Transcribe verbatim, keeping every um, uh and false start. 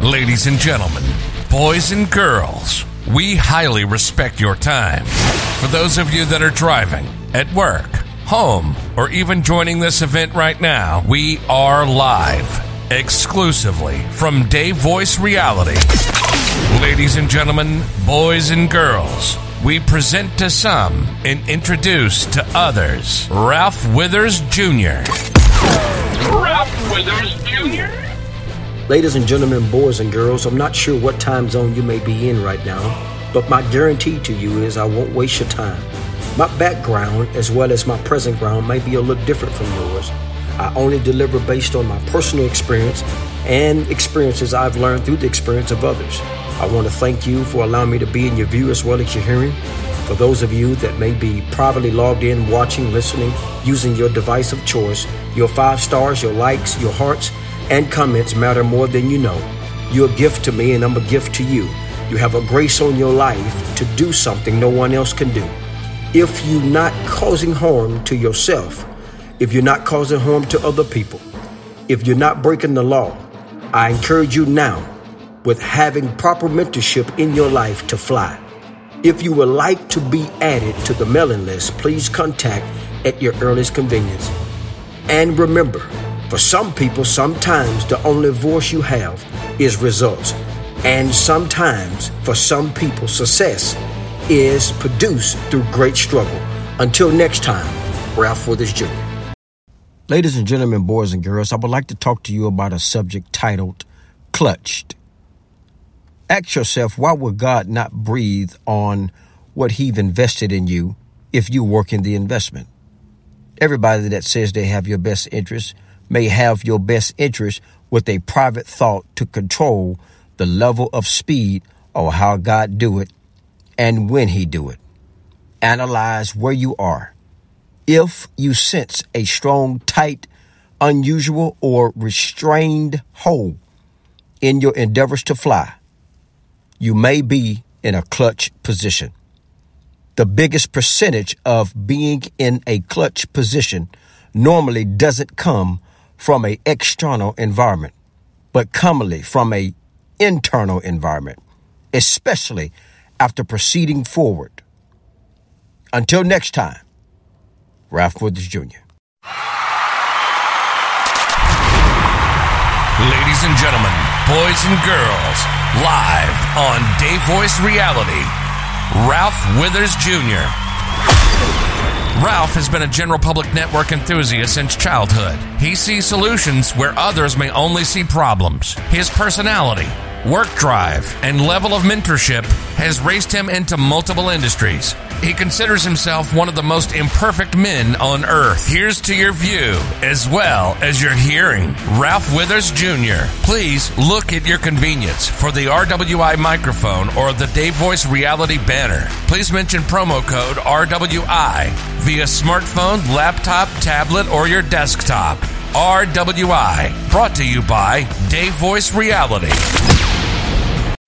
Ladies and gentlemen, boys and girls, we highly respect your time. For those of you that are driving, at work, home, or even joining this event right now, we are live exclusively from Dave Voice Reality. Ladies and gentlemen, boys and girls, we present to some and introduce to others Ralph Withers Junior Ralph Withers Junior Ladies and gentlemen, boys and girls, I'm not sure what time zone you may be in right now, but my guarantee to you is I won't waste your time. My background, as well as my present ground, may be a little different from yours. I only deliver based on my personal experience and experiences I've learned through the experience of others. I want to thank you for allowing me to be in your view as well as your hearing. For those of you that may be privately logged in, watching, listening, using your device of choice, your five stars, your likes, your hearts, and comments matter more than you know. You're a gift to me and I'm a gift to you. You have a grace on your life to do something no one else can do. If you're not causing harm to yourself, if you're not causing harm to other people, if you're not breaking the law, I encourage you now with having proper mentorship in your life to fly. If you would like to be added to the mailing list, please contact at your earliest convenience. And remember, for some people, sometimes the only voice you have is results. And sometimes, for some people, success is produced through great struggle. Until next time, Ralph Withers Junior Ladies and gentlemen, boys and girls, I would like to talk to you about a subject titled Clutched. Ask yourself, why would God not breathe on what He've invested in you if you work in the investment? Everybody that says they have your best interest may have your best interest with a private thought to control the level of speed or how God do it and when He do it. Analyze where you are. If you sense a strong, tight, unusual, or restrained hold in your endeavors to fly, you may be in a clutch position. The biggest percentage of being in a clutch position normally doesn't come from an external environment, but commonly from an internal environment, especially after proceeding forward. Until next time, Ralph Withers Junior Ladies and gentlemen, boys and girls, live on Dave Voice Reality, Ralph Withers Junior Ralph has been a general public network enthusiast since childhood. He sees solutions where others may only see problems. His personality, work drive, and level of mentorship has raised him into multiple industries. He considers himself one of the most imperfect men on earth. Here's to your view as well as your hearing. Ralph Withers Junior Please look at your convenience for the R W I microphone or the Dave Voice Reality banner. Please mention promo code R W I via smartphone, laptop, tablet, or your desktop. R W I, brought to you by Dave Voice Reality.